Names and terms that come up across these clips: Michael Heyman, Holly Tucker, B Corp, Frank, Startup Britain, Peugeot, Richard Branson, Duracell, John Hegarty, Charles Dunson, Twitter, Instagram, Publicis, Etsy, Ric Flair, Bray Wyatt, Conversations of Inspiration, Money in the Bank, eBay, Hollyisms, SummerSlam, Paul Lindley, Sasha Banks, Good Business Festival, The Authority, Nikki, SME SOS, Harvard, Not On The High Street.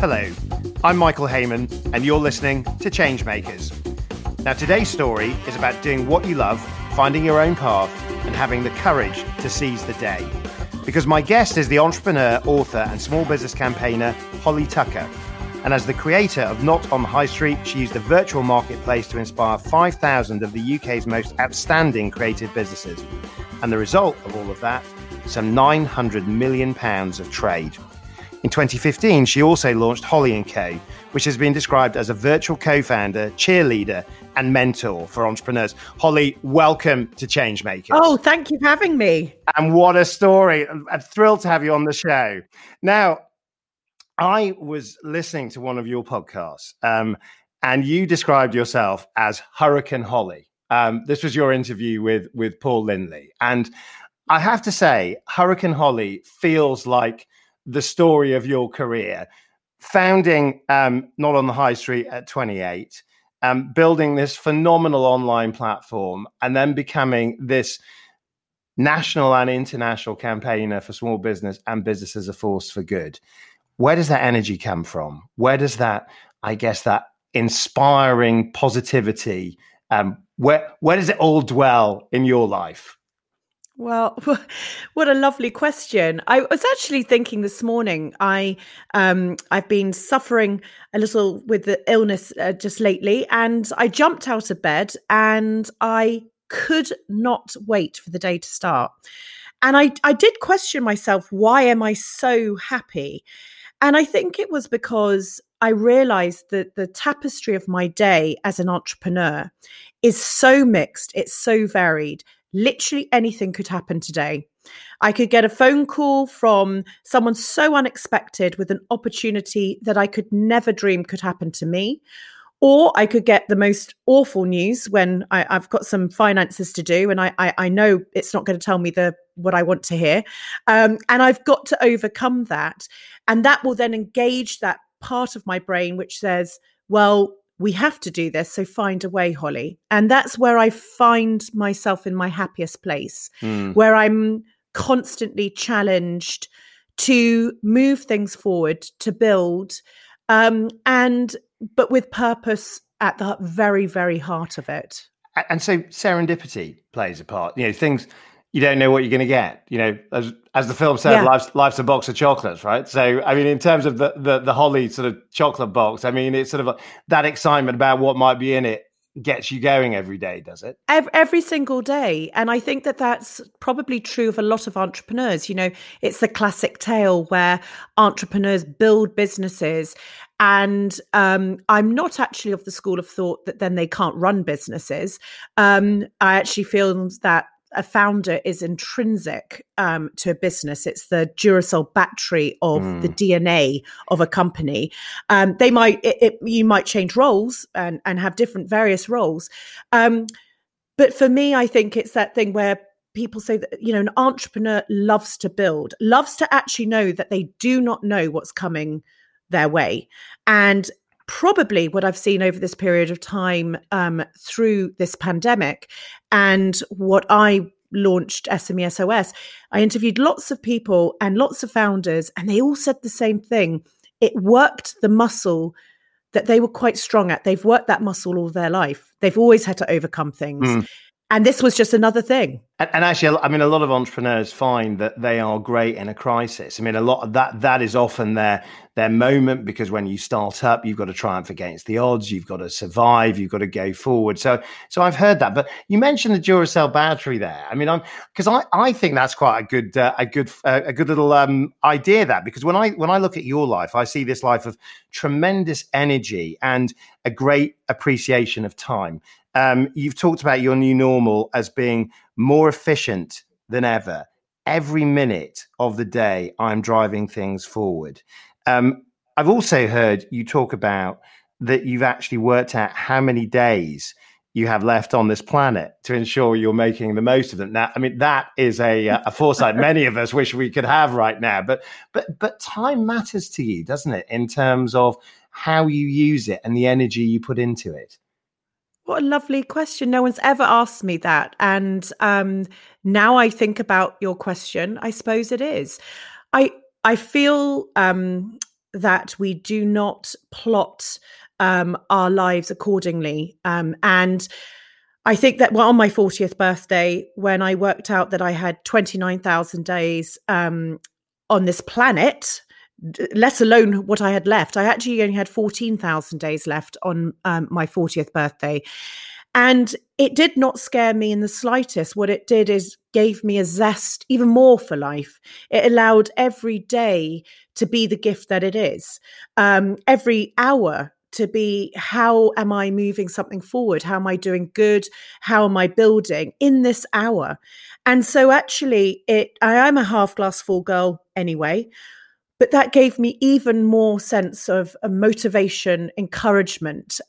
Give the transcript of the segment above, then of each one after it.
Hello, I'm Michael Heyman, and you're listening to Changemakers. Now, today's story is about doing what you love, finding your own path, and having the courage to seize the day. Because my guest is the entrepreneur, author, and small business campaigner, Holly Tucker. And as the creator of Not On The High Street, she used a virtual marketplace to inspire 5,000 of the UK's most outstanding creative businesses. And the result of all of that, some £900 million of trade. In 2015, she also launched Holly & Co., which has been described as a virtual co-founder, cheerleader, and mentor for entrepreneurs. Holly, welcome to Changemakers. Oh, thank you for having me. And what a story. I'm thrilled to have you on the show. Now, I was listening to one of your podcasts, and you described yourself as Hurricane Holly. This was your interview with Paul Lindley. And I have to say, Hurricane Holly feels like the story of your career, founding Not On The High Street at 28, building this phenomenal online platform, and then becoming this national and international campaigner for small business and business as a force for good. Where does that energy come from? Where does that, I guess, that inspiring positivity, where does it all dwell in your life? Well, what a lovely question. I was actually thinking this morning, I've been suffering a little with the illness just lately, and I jumped out of bed and I could not wait for the day to start. And I did question myself, why am I so happy? And I think it was because I realized that the tapestry of my day as an entrepreneur is so mixed, it's so varied. Literally anything could happen today. I could get a phone call from someone so unexpected with an opportunity that I could never dream could happen to me. Or I could get the most awful news when I've got some finances to do and I know it's not going to tell me what I want to hear. And I've got to overcome that. And that will then engage that part of my brain which says, well, we have to do this, so find a way, Holly. And that's where I find myself in my happiest place, where I'm constantly challenged to move things forward, to build, but with purpose at the very, very heart of it. And so serendipity plays a part. You know, things you don't know what you're going to get. You know, as the film said, yeah. Life's a box of chocolates, right? So, I mean, in terms of the Holly sort of chocolate box, I mean, it's sort of like that excitement about what might be in it gets you going every day, does it? Every single day. And I think that that's probably true of a lot of entrepreneurs. You know, it's the classic tale where entrepreneurs build businesses. And I'm not actually of the school of thought that then they can't run businesses. I actually feel that a founder is intrinsic to a business. It's the Duracell battery of the DNA of a company. You might change roles and have different various roles. But for me, I think it's that thing where people say that, you know, an entrepreneur loves to build, loves to actually know that they do not know what's coming their way. And probably what I've seen over this period of time through this pandemic and what I launched SME SOS, I interviewed lots of people and lots of founders, and they all said the same thing. It worked the muscle that they were quite strong at. They've worked that muscle all their life. They've always had to overcome things. And this was just another thing. And actually, I mean, a lot of entrepreneurs find that they are great in a crisis. I mean, a lot of that is often their moment, because when you start up, you've got to triumph against the odds. You've got to survive. You've got to go forward. So I've heard that. But you mentioned the Duracell battery there. I mean, because I think that's quite a good little idea, that, because when I look at your life, I see this life of tremendous energy and a great appreciation of time. You've talked about your new normal as being more efficient than ever. Every minute of the day, I'm driving things forward. I've also heard you talk about that you've actually worked out how many days you have left on this planet to ensure you're making the most of them. Now, I mean, that is a foresight many of us wish we could have right now. But time matters to you, doesn't it, in terms of how you use it and the energy you put into it? What a lovely question. No one's ever asked me that. And now I think about your question, I suppose it is. I feel that we do not plot our lives accordingly. And I think that on my 40th birthday, when I worked out that I had 29,000 days on this planet, let alone what I had left, I actually only had 14,000 days left on my 40th birthday. And it did not scare me in the slightest. What it did is gave me a zest even more for life. It allowed every day to be the gift that it is. Every hour to be, how am I moving something forward? How am I doing good? How am I building in this hour? And so actually, I am a half glass full girl anyway, but that gave me even more sense of motivation, encouragement,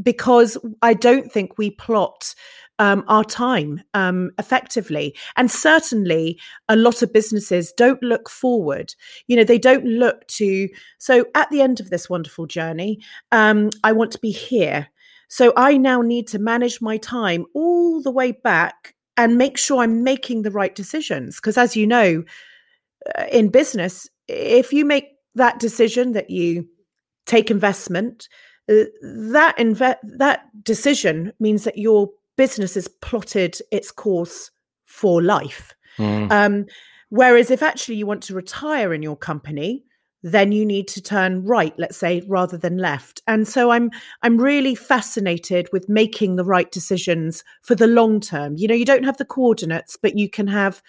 because I don't think we plot our time effectively. And certainly a lot of businesses don't look forward. You know, they don't look to, so at the end of this wonderful journey, I want to be here. So I now need to manage my time all the way back and make sure I'm making the right decisions. Because as you know, in business, if you make that decision that you take investment, that decision means that your business has plotted its course for life. Whereas if actually you want to retire in your company, then you need to turn right, let's say, rather than left. And so I'm really fascinated with making the right decisions for the long term. You know, you don't have the coordinates, but you can have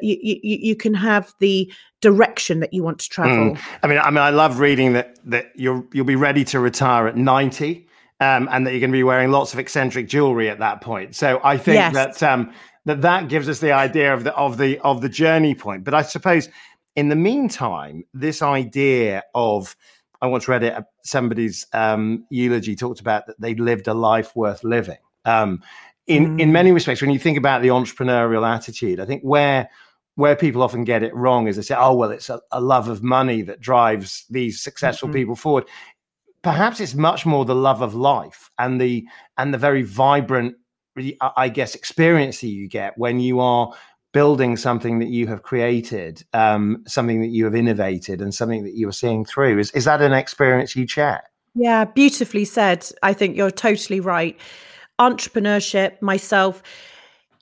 you can have the direction that you want to travel. I mean, I love reading that you'll be ready to retire at 90, and that you're going to be wearing lots of eccentric jewelry at that point. So I think that gives us the idea of the journey point. But I suppose in the meantime, this idea of, I once read it, somebody's eulogy talked about that they lived a life worth living. In many respects, when you think about the entrepreneurial attitude, I think where people often get it wrong is they say, oh, well, it's a love of money that drives these successful people forward. Perhaps it's much more the love of life and the very vibrant, I guess, experience that you get when you are building something that you have created, something that you have innovated, and something that you are seeing through. Is that an experience you share? Yeah, beautifully said. I think you're totally right. Entrepreneurship, myself,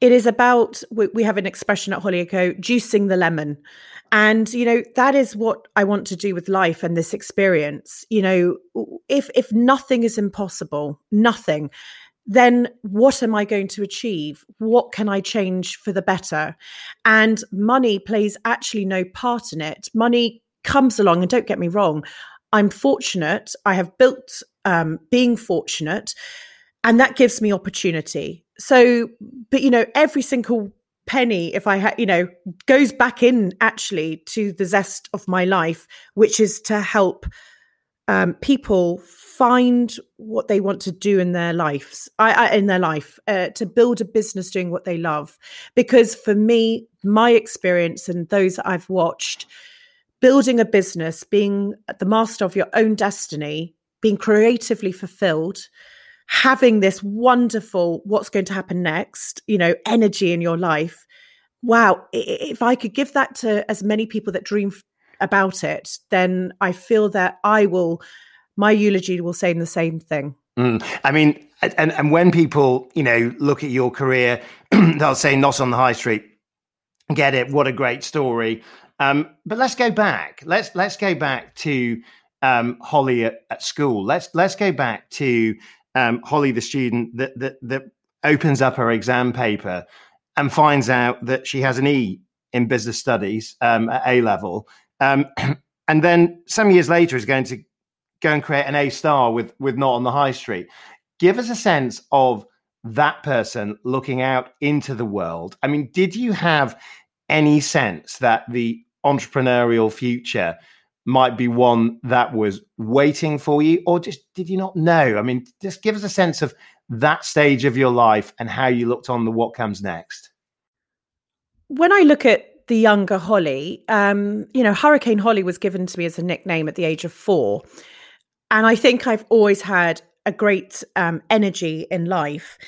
it is about, we have an expression at Holyoke, juicing the lemon. And, you know, that is what I want to do with life and this experience. You know, if nothing is impossible, nothing, then what am I going to achieve? What can I change for the better? And money plays actually no part in it. Money comes along, and don't get me wrong, I'm fortunate. I have built being fortunate. And that gives me opportunity. So, but, you know, every single penny, if I had, you know, goes back in actually to the zest of my life, which is to help people find what they want to do in their lives, to build a business doing what they love. Because for me, my experience and those that I've watched, building a business, being the master of your own destiny, being creatively fulfilled, having this wonderful, what's going to happen next, you know, energy in your life. Wow. If I could give that to as many people that dream about it, then I feel that my eulogy will say the same thing. I mean, and when people, you know, look at your career, they'll say Not on the High Street. Get it. What a great story. But let's go back. Let's go back to Holly at school. Let's go back to Holly, the student that opens up her exam paper and finds out that she has an E in business studies at A level, and then some years later is going to go and create an A-star with Not on the High Street. Give us a sense of that person looking out into the world. I mean, did you have any sense that the entrepreneurial future might be one that was waiting for you, or just did you not know? I mean, just give us a sense of that stage of your life and how you looked on the what comes next. When I look at the younger Holly, you know, Hurricane Holly was given to me as a nickname at the age of 4. And I think I've always had a great energy in life.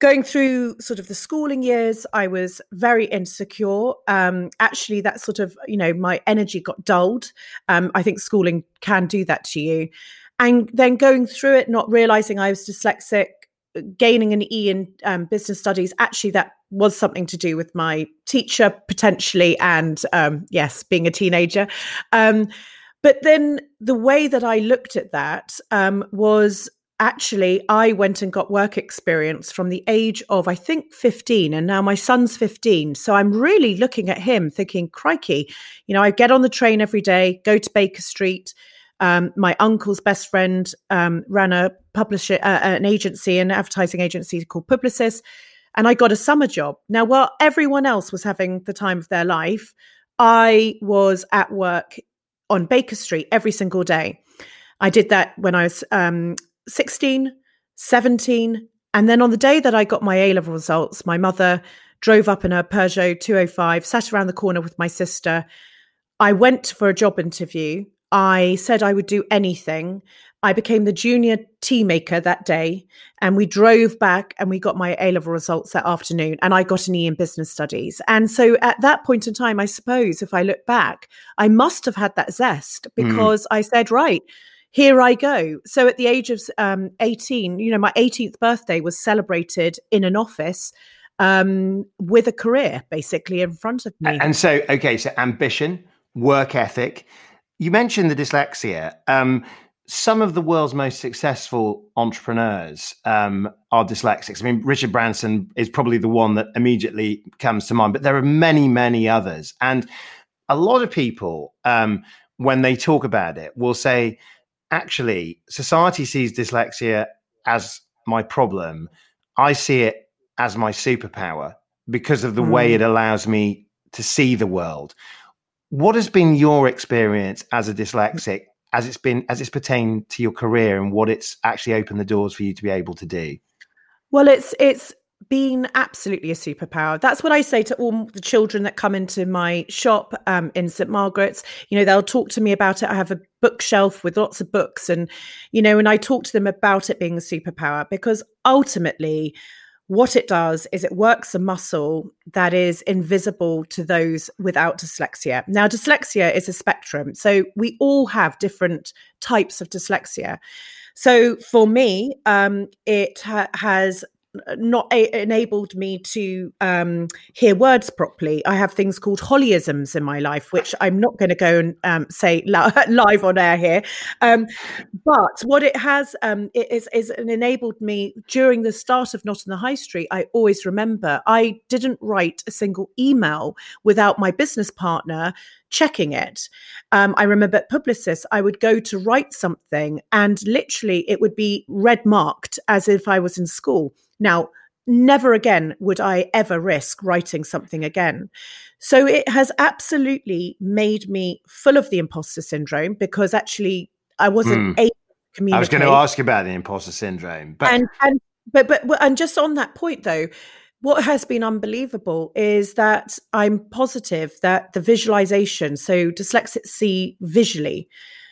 Going through sort of the schooling years, I was very insecure. Actually, that sort of, you know, my energy got dulled. I think schooling can do that to you. And then going through it, not realizing I was dyslexic, gaining an E in business studies, actually that was something to do with my teacher potentially and, yes, being a teenager. But then the way that I looked at that was... Actually, I went and got work experience from the age of, I think, 15, and now my son's 15. So I'm really looking at him thinking, crikey, you know, I get on the train every day, go to Baker Street. My uncle's best friend ran a an agency, an advertising agency called Publicis, and I got a summer job. Now, while everyone else was having the time of their life, I was at work on Baker Street every single day. I did that when I was... 16, 17. And then on the day that I got my A-level results, my mother drove up in her Peugeot 205, sat around the corner with my sister. I went for a job interview. I said I would do anything. I became the junior tea maker that day. And we drove back and we got my A-level results that afternoon. And I got an E in business studies. And so at that point in time, I suppose, if I look back, I must have had that zest because I said, right, here I go. So at the age of 18, you know, my 18th birthday was celebrated in an office with a career basically in front of me. And so, okay, so ambition, work ethic. You mentioned the dyslexia. Some of the world's most successful entrepreneurs are dyslexics. I mean, Richard Branson is probably the one that immediately comes to mind, but there are many, many others. And a lot of people, when they talk about it, will say, actually, society sees dyslexia as my problem. I see it as my superpower because of the way it allows me to see the world. What has been your experience as a dyslexic, as it's pertained to your career and what it's actually opened the doors for you to be able to do? Well, it's been absolutely a superpower. That's what I say to all the children that come into my shop in St. Margaret's. You know, they'll talk to me about it. I have a bookshelf with lots of books and, you know, and I talk to them about it being a superpower because ultimately what it does is it works a muscle that is invisible to those without dyslexia. Now, dyslexia is a spectrum. So we all have different types of dyslexia. So for me, it has not enabled me to hear words properly. I have things called Hollyisms in my life, which I'm not going to go and say live on air here. But what it has is enabled me during the start of Not On The High Street. I always remember I didn't write a single email without my business partner checking it. I remember at Publicis, I would go to write something and literally it would be red marked as if I was in school. Now, never again would I ever risk writing something again. So it has absolutely made me full of the imposter syndrome because actually I wasn't able to communicate. I was going to ask about the imposter syndrome. But just on that point though, what has been unbelievable is that I'm positive that the visualization, so dyslexics see visually.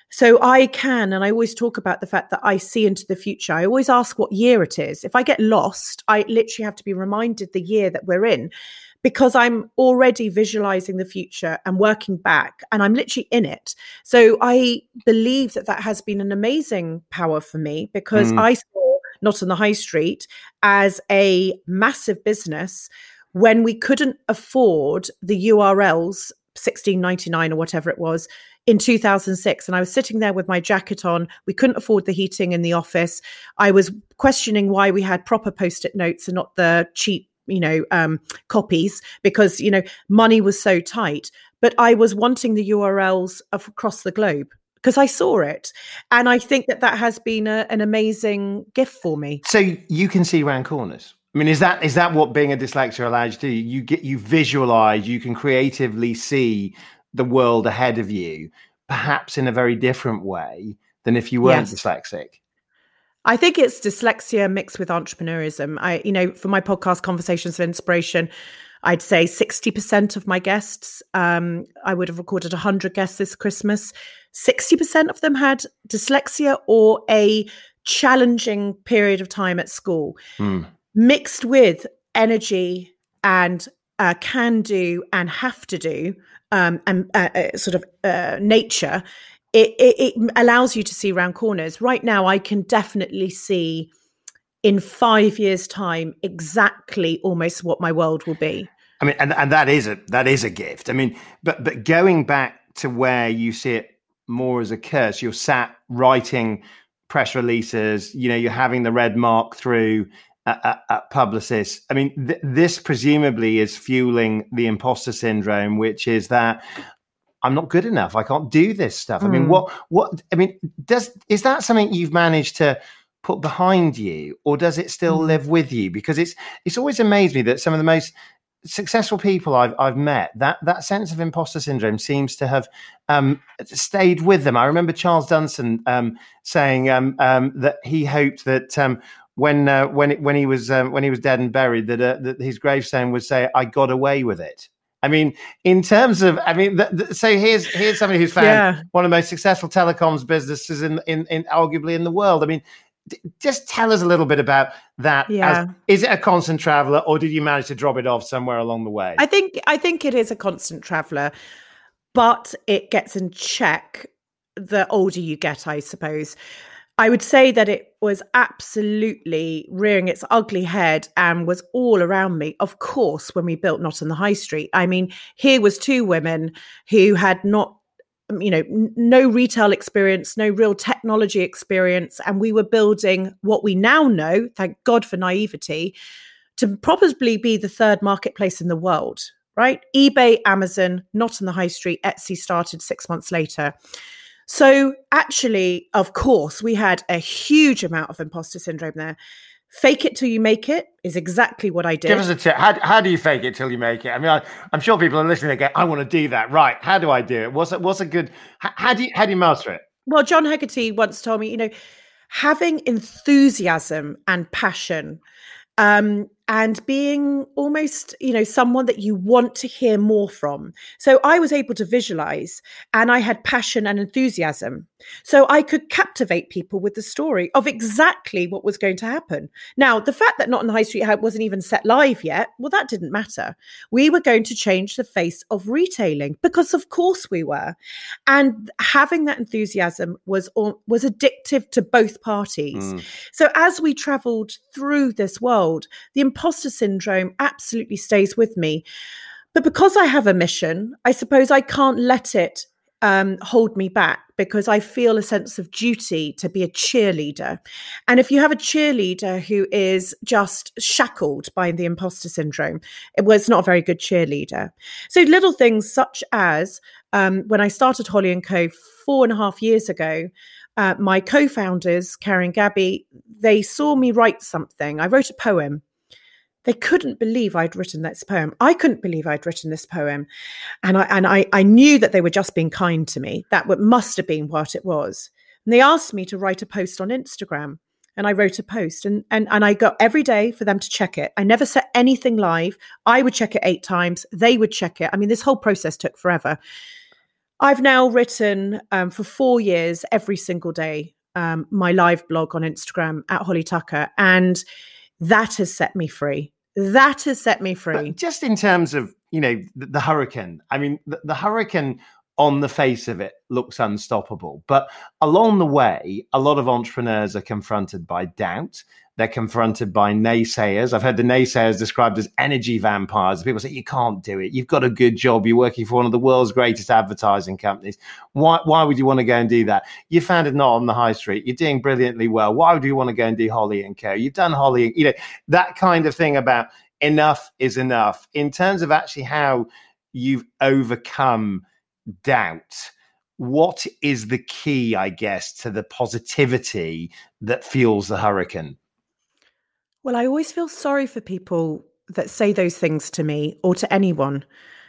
So I can, and I always talk about the fact that I see into the future. I always ask what year it is. If I get lost, I literally have to be reminded the year that we're in because I'm already visualizing the future and working back and I'm literally in it. So I believe that that has been an amazing power for me because I saw Not On The High Street as a massive business when we couldn't afford the URLs, $16.99 or whatever it was, in 2006. And I was sitting there with my jacket on. We couldn't afford the heating in the office. I was questioning why we had proper Post-it notes and not the cheap, you know, copies because, you know, money was so tight. But I was wanting the URLs across the globe because I saw it. And I think that that has been an amazing gift for me. So you can see round corners. I mean, is that what being a dyslexia allows you to do? You visualize, you can creatively see the world ahead of you, perhaps in a very different way than if you weren't dyslexic. I think it's dyslexia mixed with entrepreneurism. For my podcast, Conversations of Inspiration, I'd say 60% of my guests, I would have recorded 100 guests this Christmas. 60% of them had dyslexia or a challenging period of time at school. mixed with energy and can do and have to do and sort of nature, it allows you to see round corners. Right now, I can definitely see in 5 years' time exactly almost what my world will be. I mean, and that is a gift. I mean, but going back to where you see it more as a curse, you're sat writing press releases, you know, you're having the red mark through at Publicis. I mean, this presumably is fueling the imposter syndrome, which is that I'm not good enough. I can't do this stuff. I mean, is that something you've managed to put behind you, or does it still live with you? Because it's always amazed me that some of the most successful people I've met, that sense of imposter syndrome seems to have stayed with them. I remember Charles Dunson saying that he hoped that when he was dead and buried, that his gravestone would say, "I got away with it." I mean, in terms of, so here's somebody who's found one of the most successful telecoms businesses in arguably in the world. I mean, just tell us a little bit about that. Yeah. Is it a constant traveller, or did you manage to drop it off somewhere along the way? I think it is a constant traveller, but it gets in check the older you get, I suppose. I would say that it was absolutely rearing its ugly head and was all around me, of course, when we built Not On The High Street. I mean, here was two women who had no retail experience, no real technology experience. And we were building what we now know, thank God for naivety, to probably be the third marketplace in the world, right? eBay, Amazon, Not On The High Street, Etsy started 6 months later. So actually, of course, we had a huge amount of imposter syndrome there. Fake it till you make it is exactly what I did. Give us a tip. How do you fake it till you make it? I mean, I'm sure people are listening. They go, "I want to do that." Right? How do I do it? What's a good? How do you master it? Well, John Hegarty once told me, having enthusiasm and passion, and being almost, someone that you want to hear more from. So I was able to visualize, and I had passion and enthusiasm. So I could captivate people with the story of exactly what was going to happen. Now, the fact that Not On The High Street wasn't even set live yet, well, that didn't matter. We were going to change the face of retailing, because of course we were. And having that enthusiasm was addictive to both parties. So as we traveled through this world, the imposter syndrome absolutely stays with me. But because I have a mission, I suppose I can't let it hold me back, because I feel a sense of duty to be a cheerleader. And if you have a cheerleader who is just shackled by the imposter syndrome, it's not a very good cheerleader. So little things such as when I started Holly & Co. 4.5 years ago, my co-founders, Karen, Gabby, they saw me write something. I wrote a poem. They couldn't believe I'd written this poem. I couldn't believe I'd written this poem. And I knew that they were just being kind to me. That must have been what it was. And they asked me to write a post on Instagram. And I wrote a post. And I got every day for them to check it. I never set anything live. I would check it 8 times. They would check it. I mean, this whole process took forever. I've now written for 4 years every single day my live blog on Instagram at Holly Tucker. And that has set me free. That has set me free. But just in terms of, the hurricane, I mean, the hurricane on the face of it looks unstoppable. But along the way, a lot of entrepreneurs are confronted by doubt. They're confronted by naysayers. I've heard the naysayers described as energy vampires. People say, you can't do it. You've got a good job. You're working for one of the world's greatest advertising companies. Why would you want to go and do that? You founded Not On The High Street. You're doing brilliantly well. Why would you want to go and do Holly & Co.? You've done Holly, that kind of thing about enough is enough. In terms of actually how you've overcome doubt, what is the key, I guess, to the positivity that fuels the hurricane? Well, I always feel sorry for people that say those things to me or to anyone,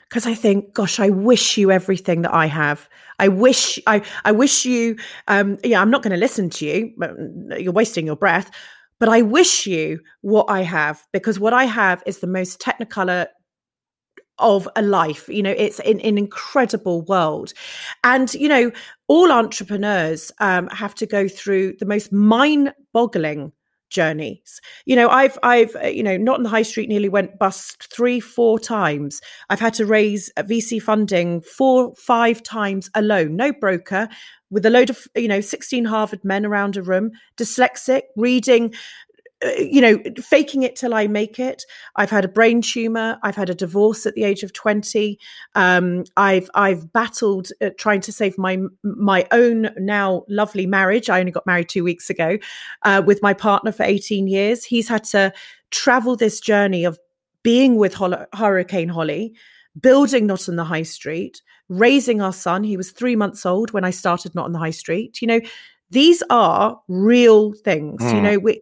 because I think, gosh, I wish you everything that I have. I wish you, I'm not going to listen to you, but you're wasting your breath, but I wish you what I have, because what I have is the most technicolor of a life. It's an incredible world. And, all entrepreneurs have to go through the most mind-boggling journeys. You know, I've Not On The High Street nearly went bust 3-4 times. I've had to raise VC funding 4-5 times alone, no broker, with a load of, 16 Harvard men around a room, dyslexic, reading, faking it till I make it. I've had a brain tumor. I've had a divorce at the age of 20. I've battled trying to save my own now lovely marriage. I only got married 2 weeks ago with my partner for 18 years. He's had to travel this journey of being with Hurricane Holly, building Not On The High Street, raising our son. He was 3 months old when I started Not On The High Street. These are real things. Mm. We're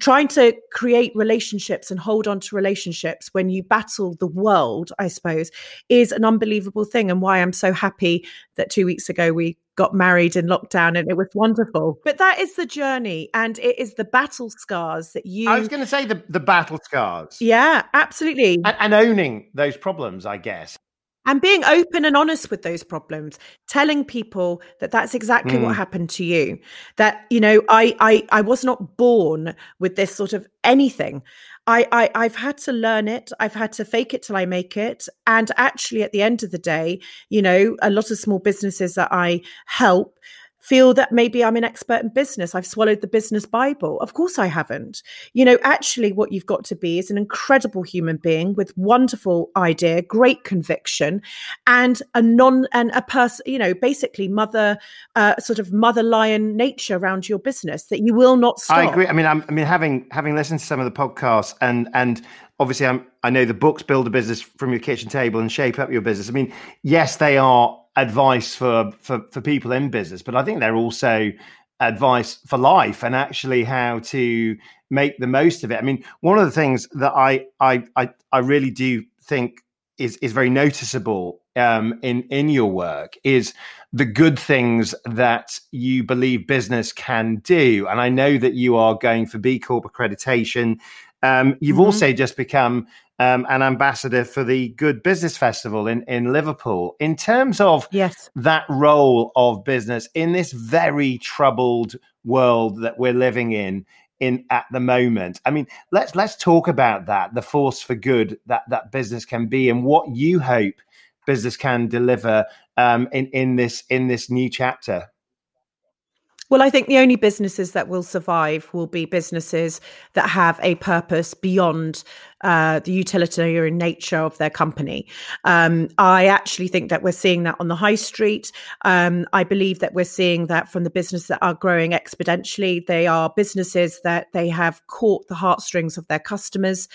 trying to create relationships and hold on to relationships when you battle the world, I suppose, is an unbelievable thing, and why I'm so happy that 2 weeks ago we got married in lockdown and it was wonderful. But that is the journey, and it is the battle scars that you... I was going to say the battle scars. Yeah, absolutely. And owning those problems, I guess. And being open and honest with those problems, telling people that that's exactly what happened to you, that, I was not born with this sort of anything. I've had to learn it. I've had to fake it till I make it. And actually, at the end of the day, a lot of small businesses that I help feel that maybe I'm an expert in business. I've swallowed the business Bible. Of course I haven't. Actually what you've got to be is an incredible human being with wonderful idea, great conviction, and a person, basically mother lion nature around your business that you will not stop. I agree. I mean, having listened to some of the podcasts and obviously I know the books, Build a Business from Your Kitchen Table and Shape Up Your Business. I mean, yes, they are advice for people in business, but I think they're also advice for life and actually how to make the most of it. I mean, one of the things that I really do think is very noticeable in your work is the good things that you believe business can do. And I know that you are going for B Corp accreditation. You've also just become an ambassador for the Good Business Festival in Liverpool. In terms of that role of business in this very troubled world that we're living in at the moment, I mean, let's talk about that, the force for good that business can be, and what you hope business can deliver in this new chapter. Well, I think the only businesses that will survive will be businesses that have a purpose beyond the utilitarian nature of their company. I actually think that we're seeing that on the high street. I believe that we're seeing that from the businesses that are growing exponentially. They are businesses that they have caught the heartstrings of their customers,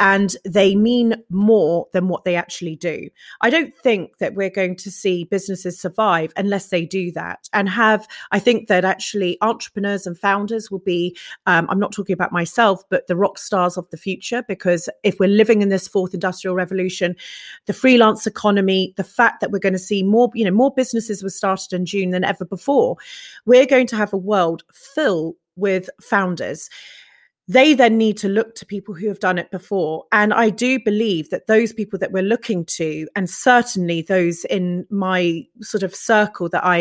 and they mean more than what they actually do. I don't think that we're going to see businesses survive unless they do that and have. I think that actually entrepreneurs and founders will be, I'm not talking about myself, but the rock stars of the future, because if we're living in this fourth industrial revolution, the freelance economy, the fact that we're going to see more businesses were started in June than ever before, we're going to have a world filled with founders. They then need to look to people who have done it before. And I do believe that those people that we're looking to, and certainly those in my sort of circle that I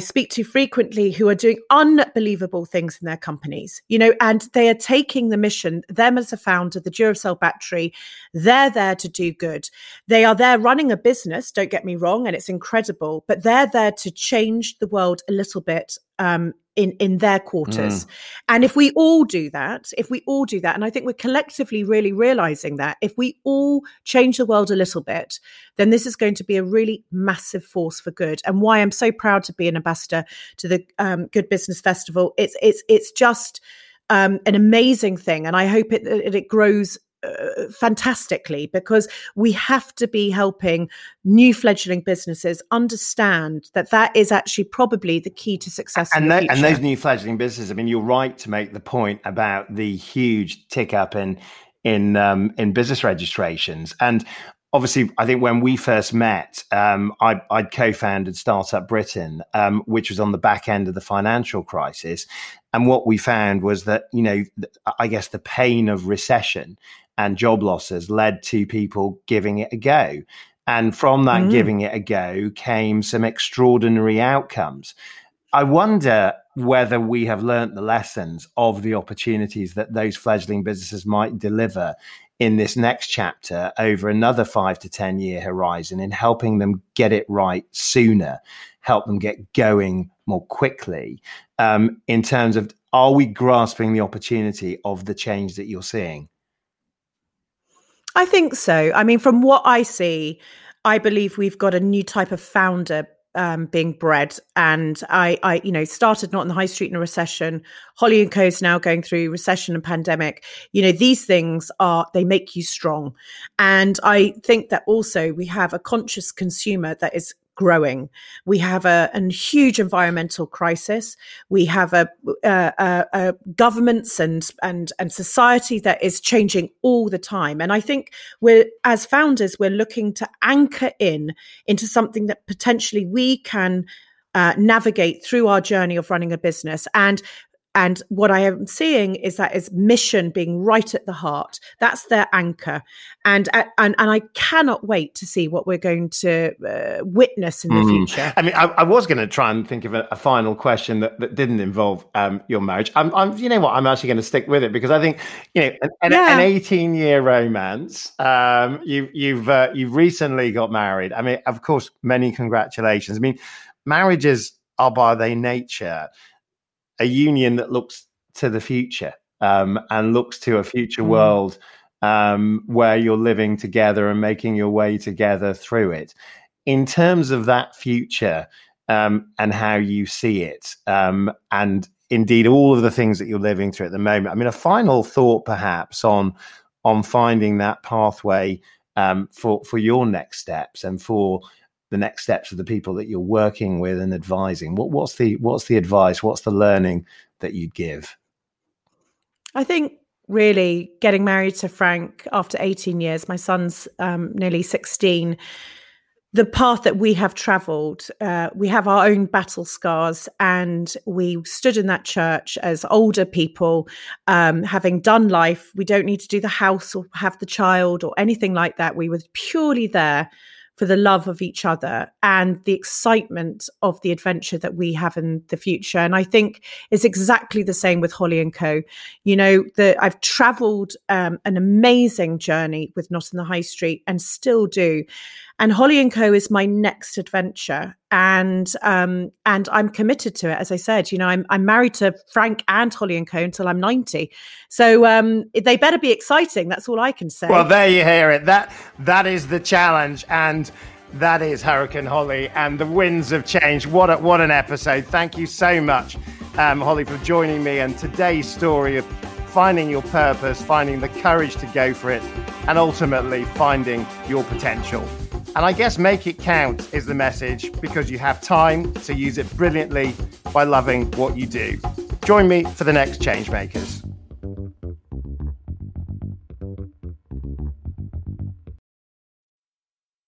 speak to frequently, who are doing unbelievable things in their companies, and they are taking the mission, them as a founder, the Duracell battery, they're there to do good. They are there running a business, don't get me wrong, and it's incredible, but they're there to change the world a little bit in their quarters. And if we all do that, and I think we're collectively really realizing that, if we all change the world a little bit, then this is going to be a really massive force for good. And why I'm so proud to be an ambassador to the Good Business Festival, it's just an amazing thing, and I hope it grows fantastically, because we have to be helping new fledgling businesses understand that is actually probably the key to success. And those new fledgling businesses, I mean, you're right to make the point about the huge tick up in business registrations. And obviously, I think when we first met, I'd co-founded Startup Britain, which was on the back end of the financial crisis. And what we found was that, I guess the pain of recession and job losses led to people giving it a go. And from that giving it a go came some extraordinary outcomes. I wonder whether we have learnt the lessons of the opportunities that those fledgling businesses might deliver in this next chapter over another 5 to 10 year horizon, in helping them get it right sooner, help them get going more quickly, in terms of, are we grasping the opportunity of the change that you're seeing? I think so. I mean, from what I see, I believe we've got a new type of founder being bred. And I, you know, started Not on the High Street in a recession. Holly & Co is now going through recession and pandemic. You know, these things are, they make you strong. And I think that also we have a conscious consumer that is growing. We have a huge environmental crisis. We have a governments and society that is changing all the time. And I think we're, as founders, we're looking to anchor into something that potentially we can navigate through our journey of running a business. And what I am seeing is that is mission being right at the heart. That's their anchor. And I cannot wait to see what we're going to witness in the future. I mean, I was going to try and think of a final question that didn't involve your marriage. You know what? I'm actually going to stick with it, because I think, you know, an 18-year romance. You've recently got married. I mean, of course, many congratulations. I mean, marriages are by their nature a union that looks to the future, and looks to a future world where you're living together and making your way together through it. In terms of that future and how you see it, and indeed all of the things that you're living through at the moment, I mean, a final thought perhaps on finding that pathway for your next steps and for the next steps of the people that you're working with and advising. What's the advice? What's the learning that you'd give? I think really getting married to Frank after 18 years, my son's nearly 16, the path that we have traveled, we have our own battle scars, and we stood in that church as older people, having done life. We don't need to do the house or have the child or anything like that. We were purely there for the love of each other and the excitement of the adventure that we have in the future. And I think it's exactly the same with Holly & Co. You know, I've travelled an amazing journey with Not on the High Street, and still do. And Holly & Co is my next adventure. And I'm committed to it. As I said, you know, I'm married to Frank and Holly & Co until I'm 90. So they better be exciting. That's all I can say. Well, there you hear it. That is the challenge. And that is Hurricane Holly and the winds of change. What an episode. Thank you so much, Holly, for joining me. And today's story of finding your purpose, finding the courage to go for it, and ultimately finding your potential. And I guess make it count is the message, because you have time to use it brilliantly by loving what you do. Join me for the next Changemakers.